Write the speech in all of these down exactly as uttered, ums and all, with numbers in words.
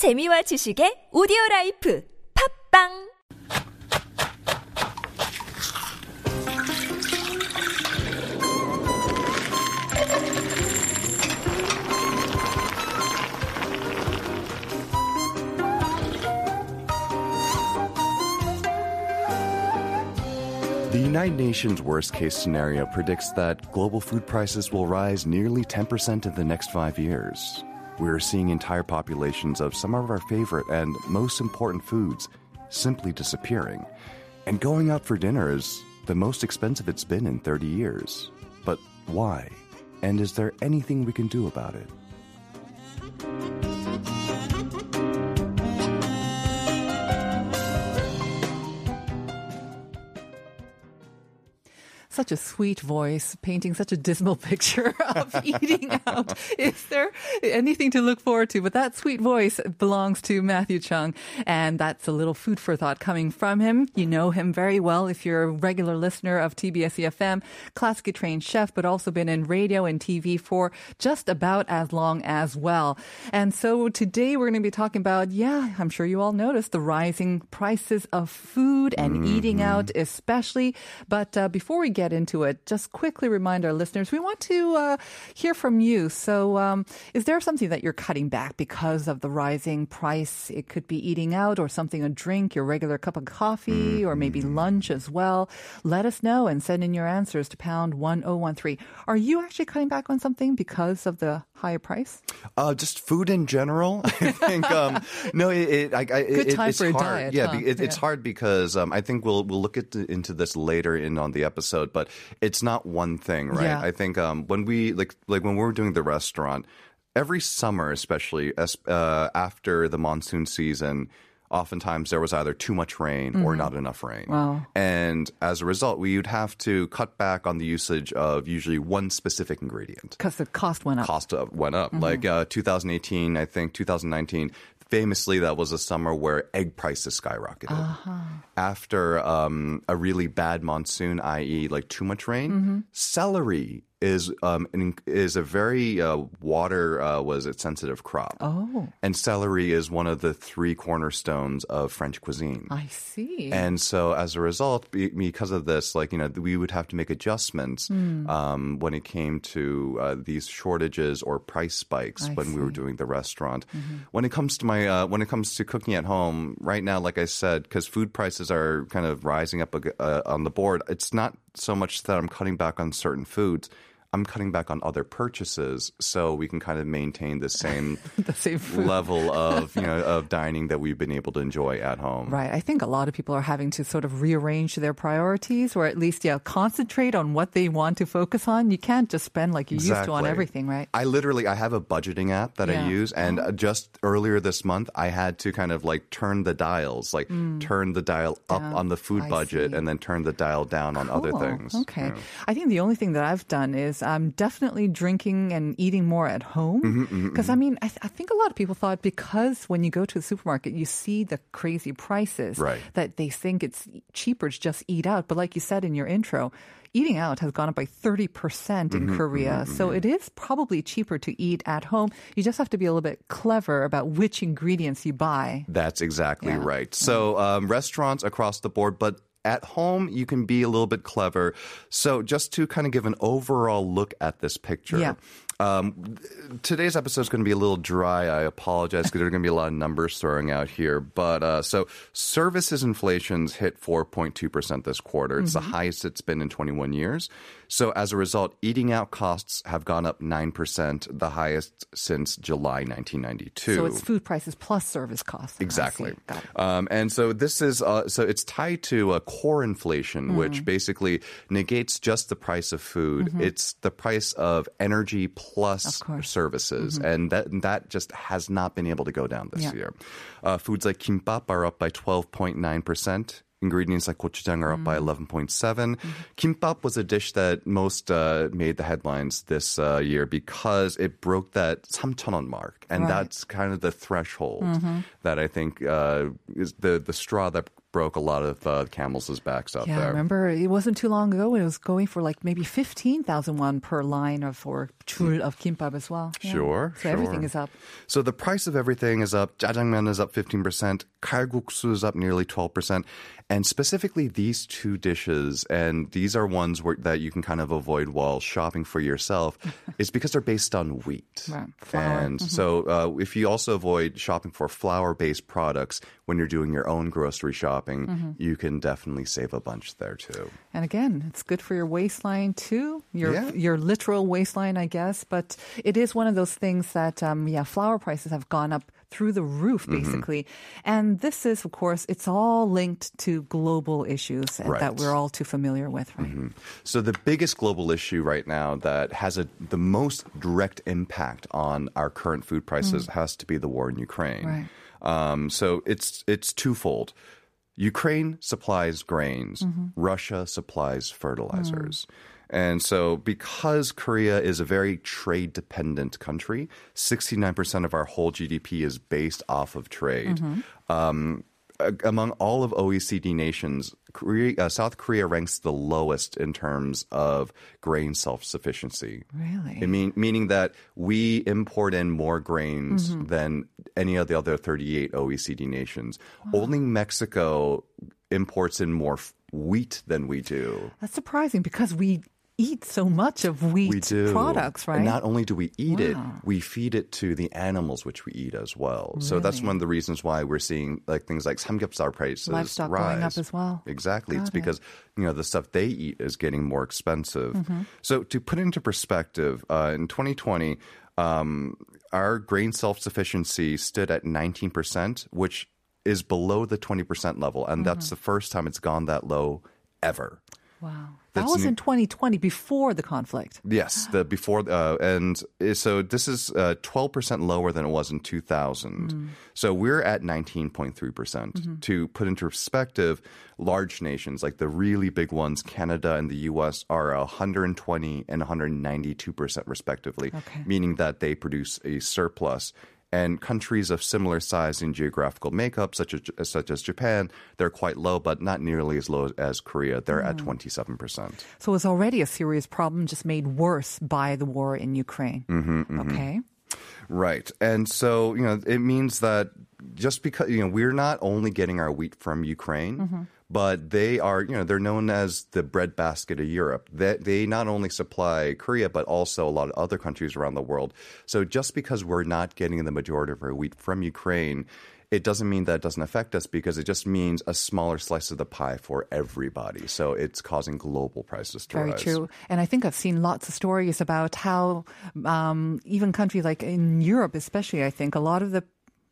재미와 지식의 오디오라이프 팝빵 The United Nations worst-case scenario predicts that global food prices will rise nearly ten percent in the next five years. We're seeing entire populations of some of our favorite and most important foods simply disappearing. And going out for dinner is the most expensive it's been in thirty years. But why? And is there anything we can do about it? Such a sweet voice, painting such a dismal picture of eating out. Is there anything to look forward to? But that sweet voice belongs to Matthew Chung, and that's a little food for thought coming from him. You know him very well if you're a regular listener of T B S eFM, classically trained chef, but also been in radio and T V for just about as long as well. And so today we're going to be talking about, yeah, I'm sure you all noticed the rising prices of food and mm-hmm. eating out especially. But uh, before we get into it, just quickly remind our listeners, we want to uh, hear from you. So um, is there something that you're cutting back because of the rising price? It could be eating out or something, a drink, your regular cup of coffee, or maybe lunch as well. Let us know and send in your answers to pound one oh one three. Are you actually cutting back on something because of the higher price? Uh, just food in general. I think um, no, it, it, I, it, Good time it, it's for a hard. Diet, yeah, huh? it, it's yeah. hard because um, I think we'll we'll look at, into this later in on the episode. But it's not one thing, right? Yeah. I think um, when we like like when we were doing the restaurant every summer, especially uh, after the monsoon season. Oftentimes there was either too much rain mm-hmm. or not enough rain. Wow. And as a result, we would have to cut back on the usage of usually one specific ingredient. Because the cost went up. Cost went up. Mm-hmm. Like uh, twenty eighteen, I think, twenty nineteen, famously that was a summer where egg prices skyrocketed. Uh-huh. After um, a really bad monsoon, that is like too much rain, mm-hmm. celery is um is a very uh, water uh, was it sensitive crop. Oh. And celery is one of the three cornerstones of French cuisine. I see. And so as a result, because of this, like, you know, we would have to make adjustments mm. um, when it came to uh, these shortages or price spikes I when see. we were doing the restaurant. Mm-hmm. When it comes to my uh, when it comes to cooking at home right now, like I said, because food prices are kind of rising up uh, on the board, it's not so much that I'm cutting back on certain foods. I'm cutting back on other purchases so we can kind of maintain the same, the same level of, you know, of dining that we've been able to enjoy at home. Right. I think a lot of people are having to sort of rearrange their priorities or at least yeah, concentrate on what they want to focus on. You can't just spend like you exactly. used to on everything, right? I literally, I have a budgeting app that yeah. I use, and oh. just earlier this month, I had to kind of like turn the dials, like mm. turn the dial up yeah. on the food I budget see. and then turn the dial down cool. on other things. Okay. Yeah. I think the only thing that I've done is I'm definitely drinking and eating more at home because mm-hmm, mm-hmm. I mean I, th- I think a lot of people thought because when you go to the supermarket you see the crazy prices right. that they think it's cheaper to just eat out, but like you said in your intro, eating out has gone up by thirty percent in mm-hmm, Korea. Mm-hmm, so it is probably cheaper to eat at home. You just have to be a little bit clever about which ingredients you buy. That's exactly yeah. right. So um, restaurants across the board, but at home, you can be a little bit clever. So just to kind of give an overall look at this picture, yeah. um, today's episode is going to be a little dry. I apologize because there are going to be a lot of numbers throwing out here. But uh, so services inflation's hit four point two percent this quarter. It's mm-hmm. the highest it's been in twenty-one years. So as a result, eating out costs have gone up nine percent, the highest since July nineteen ninety-two. So it's food prices plus service costs. Exactly. Got it. Um, and so this is uh, so it's tied to a core inflation, mm. which basically negates just the price of food. Mm-hmm. It's the price of energy plus of services. Mm-hmm. And that that just has not been able to go down this yeah. year. Uh, foods like kimbap are up by twelve point nine percent. Ingredients like gochujang are up mm. by eleven point seven. Mm-hmm. Kimbap was a dish that most uh, made the headlines this uh, year because it broke that 삼천 원 mark. And right. that's kind of the threshold mm-hmm. that I think uh, is the, the straw that broke a lot of uh, camels' backs out yeah, there. Yeah, I remember it wasn't too long ago when it was going for like maybe fifteen thousand won per line of, or chul of kimbap as well. Yeah. Sure. So sure. everything is up. So the price of everything is up. Jjajangmyeon is up fifteen percent. Kalguksu is up nearly twelve percent. And specifically these two dishes, and these are ones where, that you can kind of avoid while shopping for yourself, is because they're based on wheat. Right. Flour. And mm-hmm. so uh, if you also avoid shopping for flour-based products when you're doing your own grocery shopping, Mm-hmm. you can definitely save a bunch there too. And again, it's good for your waistline too, your yeah. your literal waistline, I guess. But it is one of those things that, um, yeah, flour prices have gone up through the roof, basically. Mm-hmm. And this is, of course, it's all linked to global issues right. that we're all too familiar with, right? Mm-hmm. So the biggest global issue right now that has a, the most direct impact on our current food prices mm-hmm. has to be the war in Ukraine. Right. Um, so it's it's twofold. Ukraine supplies grains. Mm-hmm. Russia supplies fertilizers. Mm. And so because Korea is a very trade-dependent country, sixty-nine percent of our whole G D P is based off of trade. Mm-hmm. Um, among all of O E C D nations, Korea, uh, South Korea ranks the lowest in terms of grain self-sufficiency. Really? It mean, meaning that we import in more grains mm-hmm. than any of the other thirty-eight O E C D nations. Wow. Only Mexico imports in more f- wheat than we do. That's surprising because we eat so much of wheat products, right? And not only do we eat wow. it, we feed it to the animals which we eat as well. Really? So that's one of the reasons why we're seeing like things like samgyeopsal prices livestock rise. Going up as well. Exactly. Got it's it. Because you know the stuff they eat is getting more expensive. Mm-hmm. So to put it into perspective, uh, in twenty twenty, um, our grain self-sufficiency stood at nineteen percent, which is below the twenty percent level, and mm-hmm. that's the first time it's gone that low ever. Wow. That was in twenty twenty, before the conflict. Yes, the before, uh, and so this is uh, twelve percent lower than it was in two thousand. Mm. So we're at nineteen point three percent. Mm-hmm. To put into perspective, large nations like the really big ones, Canada and the U S, are one hundred twenty and one hundred ninety-two percent respectively, okay. meaning that they produce a surplus. And countries of similar size and geographical makeup, such as such as Japan, they're quite low, but not nearly as low as Korea. They're mm. at twenty-seven percent. So it's already a serious problem, just made worse by the war in Ukraine. Mm-hmm, mm-hmm. Okay. Right. And so, you know, it means that just because, you know, we're not only getting our wheat from Ukraine, mm-hmm. but they are, you know, they're known as the breadbasket of Europe. They, they not only supply Korea, but also a lot of other countries around the world. So just because we're not getting the majority of our wheat from Ukraine, it doesn't mean that it doesn't affect us because it just means a smaller slice of the pie for everybody. So it's causing global prices to Very rise. Very true. And I think I've seen lots of stories about how um, even countries like in Europe especially, I think, a lot of the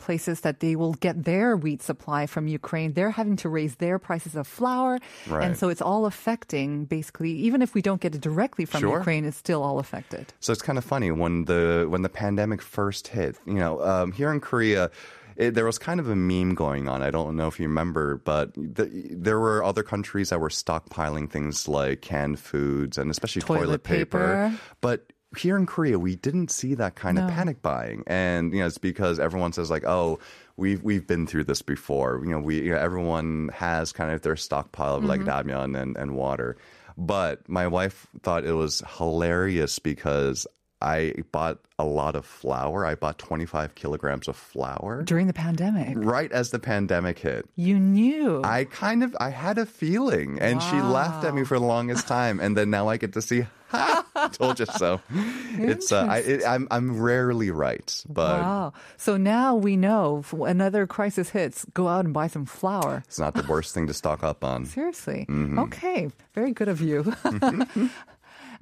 places that they will get their wheat supply from Ukraine, they're having to raise their prices of flour. Right. And so it's all affecting, basically, even if we don't get it directly from sure. Ukraine, it's still all affected. So it's kind of funny. When the when the pandemic first hit, you know, um, here in Korea, It, there was kind of a meme going on. I don't know if you remember, but the, there were other countries that were stockpiling things like canned foods and especially toilet, toilet paper. paper. But here in Korea, we didn't see that kind no. of panic buying. And, you know, it's because everyone says like, oh, we've, we've been through this before. You know, we, you know, everyone has kind of their stockpile of mm-hmm. like ramyeon and, and water. But my wife thought it was hilarious because I bought a lot of flour. I bought twenty-five kilograms of flour. During the pandemic? Right as the pandemic hit. You knew. I kind of, I had a feeling. And wow. she laughed at me for the longest time. And then now I get to see, ha, told you so. It's, uh, I, it, I'm, I'm rarely right. But wow. So now we know if another crisis hits, go out and buy some flour. It's not the worst thing to stock up on. Seriously. Mm-hmm. Okay. Very good of you.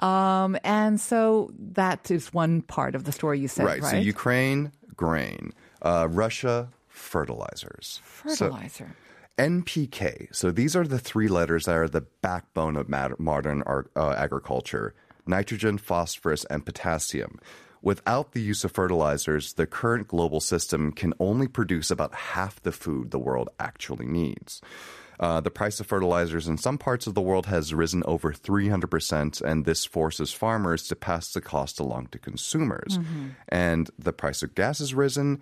Um, and so that is one part of the story you said, right? Right. So Ukraine, grain. Uh, Russia, fertilizers. Fertilizer. So, N P K. So these are the three letters that are the backbone of modern uh, agriculture. Nitrogen, phosphorus, and potassium. Without the use of fertilizers, the current global system can only produce about half the food the world actually needs. Uh, the price of fertilizers in some parts of the world has risen over three hundred percent, and this forces farmers to pass the cost along to consumers. Mm-hmm. And the price of gas has risen.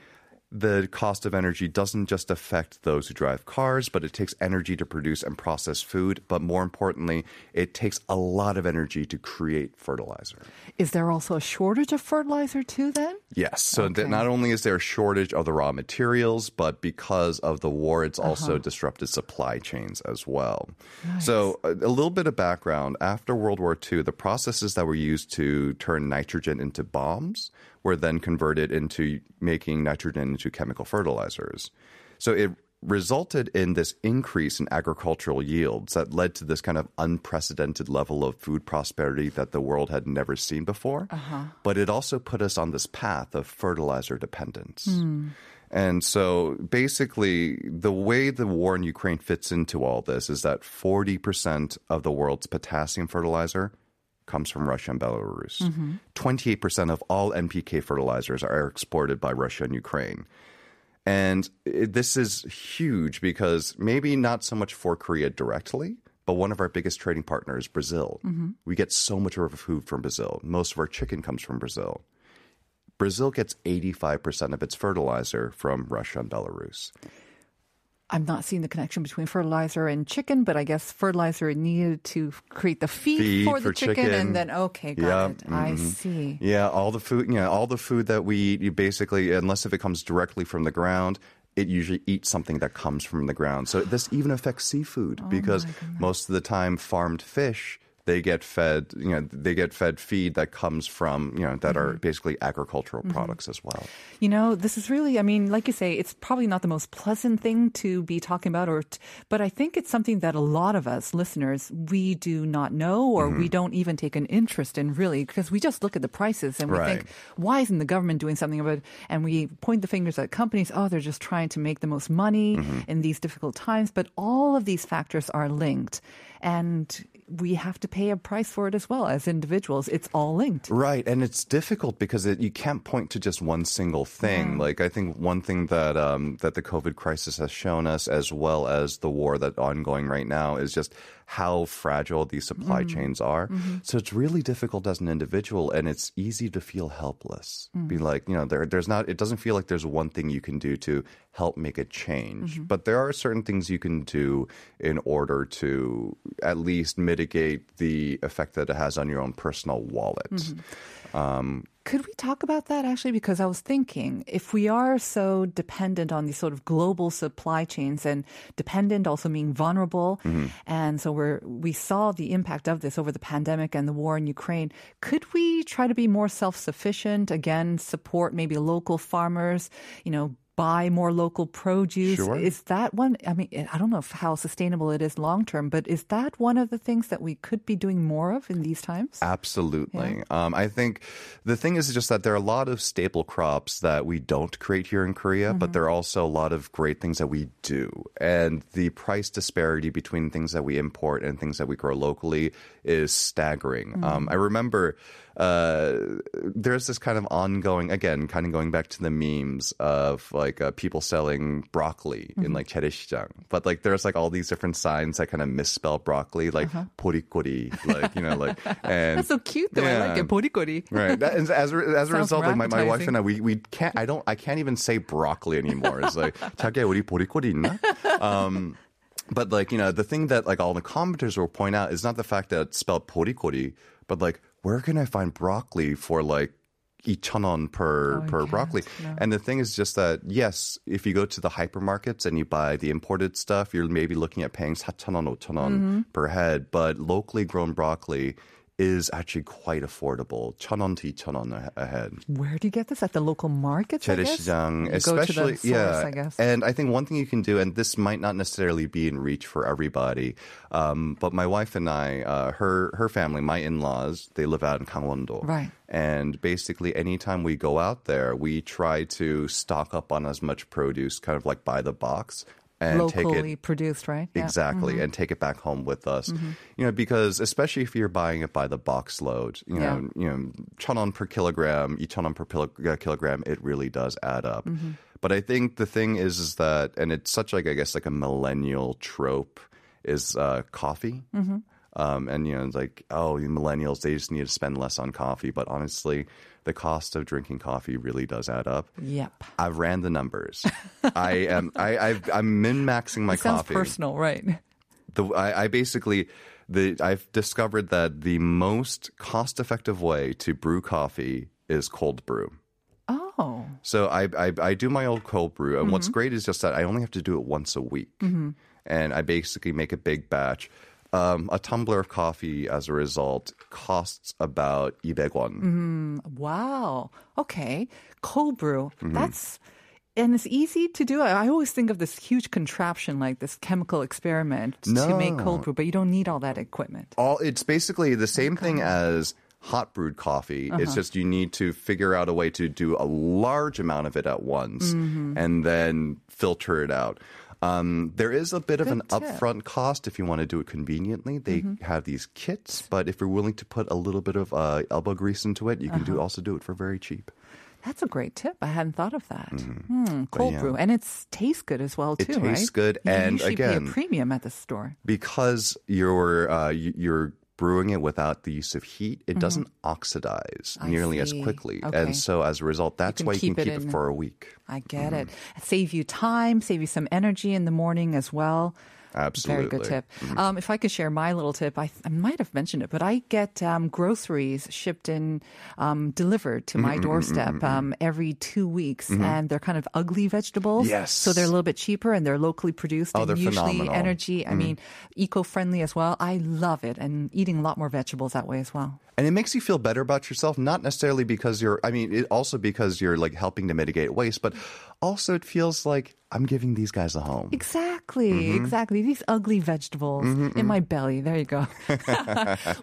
the cost of energy doesn't just affect those who drive cars, but it takes energy to produce and process food. But more importantly, it takes a lot of energy to create fertilizer. Is there also a shortage of fertilizer too then? Yes. So okay. th- not only is there a shortage of the raw materials, but because of the war, it's also uh-huh. disrupted supply chains as well. Nice. So a, a little bit of background. After World War Two, the processes that were used to turn nitrogen into bombs were then converted into making nitrogen into chemical fertilizers. So it resulted in this increase in agricultural yields that led to this kind of unprecedented level of food prosperity that the world had never seen before. Uh-huh. But it also put us on this path of fertilizer dependence. Mm. And so basically, the way the war in Ukraine fits into all this is that forty percent of the world's potassium fertilizer comes from Russia and Belarus. Mm-hmm. twenty-eight percent of all N P K fertilizers are exported by Russia and Ukraine. And it, this is huge because maybe not so much for Korea directly, but one of our biggest trading partners, Brazil. Mm-hmm. We get so much of our food from Brazil. Most of our chicken comes from Brazil. Brazil gets eighty-five percent of its fertilizer from Russia and Belarus. I'm not seeing the connection between fertilizer and chicken, but I guess fertilizer needed to create the feed, feed for the for chicken, chicken, and then okay, got yeah, it. Mm-hmm. I see. Yeah, all the food. Yeah, all the food that we eat, you basically, unless if it comes directly from the ground, it usually eats something that comes from the ground. So this even affects seafood oh because most of the time, farmed fish. They get fed, you know, they get fed feed that comes from, you know, that mm-hmm. are basically agricultural mm-hmm. products as well. You know, this is really, I mean, like you say, it's probably not the most pleasant thing to be talking about, or, t- but I think it's something that a lot of us listeners, we do not know, or mm-hmm. we don't even take an interest in really, because we just look at the prices and we right. think, why isn't the government doing something about it? And we point the fingers at companies, oh, they're just trying to make the most money mm-hmm. in these difficult times. But all of these factors are linked. And we have to pay a price for it as well as individuals. It's all linked. Right. And it's difficult because it, you can't point to just one single thing. Mm. Like I think one thing that um, that the COVID crisis has shown us, as well as the war that's ongoing right now, is just how fragile these supply mm. chains are. Mm-hmm. So it's really difficult as an individual, and it's easy to feel helpless. Mm. Be like, you know, there, there's not, it doesn't feel like there's one thing you can do to help make a change. Mm-hmm. But there are certain things you can do in order to at least mitigate the effect that it has on your own personal wallet. Mm-hmm. Um, Could we talk about that actually? Because I was thinking, if we are so dependent on these sort of global supply chains, and dependent also meaning vulnerable, mm-hmm. and so we're, we saw the impact of this over the pandemic and the war in Ukraine, could we try to be more self-sufficient, again, support maybe local farmers, you know, buy more local produce? Sure. Is that one, I mean, I don't know how sustainable it is long term, but is that one of the things that we could be doing more of in these times? Absolutely. Yeah. Um, I think the thing is just that there are a lot of staple crops that we don't create here in Korea, mm-hmm. but there are also a lot of great things that we do. And the price disparity between things that we import and things that we grow locally is staggering. Mm-hmm. Um, I remember uh, there's this kind of ongoing, again, kind of going back to the memes of like, Like uh, people selling broccoli mm-hmm. in like Jeorae Sijang, but like there's like all these different signs that kind of misspell broccoli, like uh-huh. 보리꼬리, like you know, like and that's so cute though. Yeah. I like it, 보리꼬리. Right. That, as as a result, like my, my wife and I, we, we can't. I don't. I can't even say broccoli anymore. It's like 자기야 우리 보리꼬리 있나? Um, but like you know, the thing that like all the commenters will point out is not the fact that it's spelled 보리꼬리, but like where can I find broccoli for like 이천 원 per, oh, per broccoli. No. And the thing is just that, yes, if you go to the hypermarkets and you buy the imported stuff, you're maybe looking at paying 사천 원, 오천 원 mm-hmm. per head. But locally grown broccoli is actually quite affordable. 천 원 to 이천 원 a head. Where do you get this? At the local markets, I guess? Jeorae Sijang, especially. Source, yeah. I guess. And I think one thing you can do, and this might not necessarily be in reach for everybody, um, but my wife and I, uh, her her family, my in-laws, they live out in Gangwon-do. Right. And basically, anytime we go out there, we try to stock up on as much produce, kind of like by the box. And locally take it, produced, right? Exactly, yeah. mm-hmm. and take it back home with us. Mm-hmm. You know, because especially if you're buying it by the box load, you yeah. know, you know, 천 원 per kilogram, 이천 원 per kilogram, it really does add up. Mm-hmm. But I think the thing is, is that, and it's such like I guess like a millennial trope is uh, coffee. Mm-hmm. Um, and, you know, it's like, oh, you millennials, they just need to spend less on coffee. But honestly, the cost of drinking coffee really does add up. Yep. I've ran the numbers. I am, I, I've, I'm min-maxing my it sounds coffee. Sounds personal, right? The, I, I basically, the, I've discovered that the most cost-effective way to brew coffee is cold brew. Oh. So I, I, I do my old cold brew. And mm-hmm. what's great is just that I only have to do it once a week. Mm-hmm. And I basically make a big batch. Um, a tumbler of coffee, as a result, costs about 이백 원. Mm, wow. Okay. Cold brew. Mm-hmm. That's... And it's easy to do. I always think of this huge contraption, like this chemical experiment no. to make cold brew, but you don't need all that equipment. All It's basically the same okay. thing as... hot brewed coffee. Uh-huh. It's just you need to figure out a way to do a large amount of it at once mm-hmm. and then filter it out. Um, there is a bit Good of an tip. Upfront cost if you want to do it conveniently. They mm-hmm. have these kits, but if you're willing to put a little bit of uh, elbow grease into it, you can uh-huh. do also do it for very cheap. That's a great tip. I hadn't thought of that. Mm-hmm. Hmm, cold yeah. brew. And it tastes good as well, too, right? It tastes right? good. You and again, pay a premium at the store. Because you're, uh, you're brewing it without the use of heat, it mm-hmm. doesn't oxidize I nearly see. As quickly. Okay. And so as a result, that's you why you can it keep in, it for a week. I get mm-hmm. it. Save you time, save you some energy in the morning as well. Absolutely. Very good tip. Mm-hmm. Um, if I could share my little tip, I, I might have mentioned it, but I get um, groceries shipped in, um, delivered to my mm-hmm, doorstep mm-hmm, um, every two weeks. Mm-hmm. And they're kind of ugly vegetables. Yes. So they're a little bit cheaper and they're locally produced. Oh, and they're usually phenomenal. Energy, I mm-hmm. mean, eco-friendly as well. I love it. And eating a lot more vegetables that way as well. And it makes you feel better about yourself, not necessarily because you're, I mean, it also because you're like helping to mitigate waste, but also it feels like I'm giving these guys a home. Exactly, mm-hmm. exactly. These ugly vegetables mm-hmm, in mm-hmm. my belly. There you go.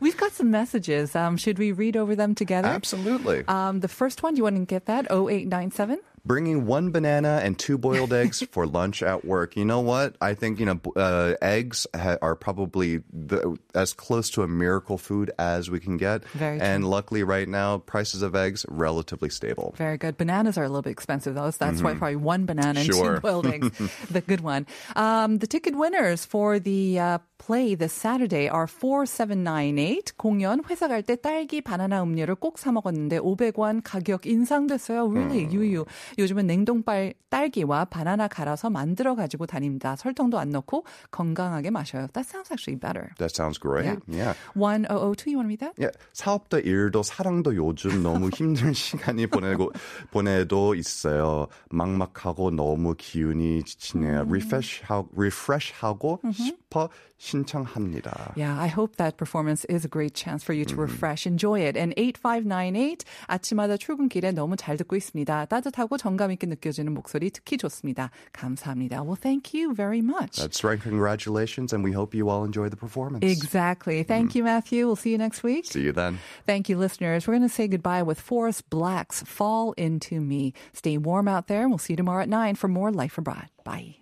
We've got some messages. Um, should we read over them together? Absolutely. Um, the first one, you want to get that? oh eight nine seven? Bringing one banana and two boiled eggs for lunch at work. You know what? I think, you know, uh, eggs ha- are probably the, as close to a miracle food as we can get. Very and true. Luckily right now, prices of eggs, relatively stable. Very good. Bananas are a little bit expensive, though. So that's mm-hmm. why probably one banana and sure. two boiled eggs. The good one. Um, the ticket winners for the uh, play this Saturday are four seven nine eight. 공연, 회사 갈 때 딸기 바나나 음료를 꼭 사 먹었는데 오백 원 가격 인상됐어요. Really, mm. 유유. 요즘은 냉동빨 딸기와 바나나 갈아서 만들어 가지고 다닙니다. 설탕도 안 넣고 건강하게 마셔요. That sounds actually better. That sounds great. Yeah. yeah. one oh oh two, you want to read that? Yeah. 사업도 일도 사랑도 요즘 너무 힘든 시간이 보내고 보내도 있어요. 막막하고 너무 기운이 지치네요. Mm-hmm. Refresh하고, refresh하고 mm-hmm. 싶어 신청합니다. Yeah, I hope that performance is a great chance for you to mm-hmm. refresh. Enjoy it. And eight five nine eight, 아침마다 출근길에 너무 잘 듣고 있습니다. 따뜻하고 정감 있게 느껴지는 목소리 특히 좋습니다. 감사합니다. Well, thank you very much. That's right. Congratulations, and we hope you all enjoy the performance. Exactly. Thank mm. you, Matthew. We'll see you next week. See you then. Thank you, listeners. We're going to say goodbye with Forest Black's Fall Into Me. Stay warm out there, and we'll see you tomorrow at nine for more Life Abroad. Bye.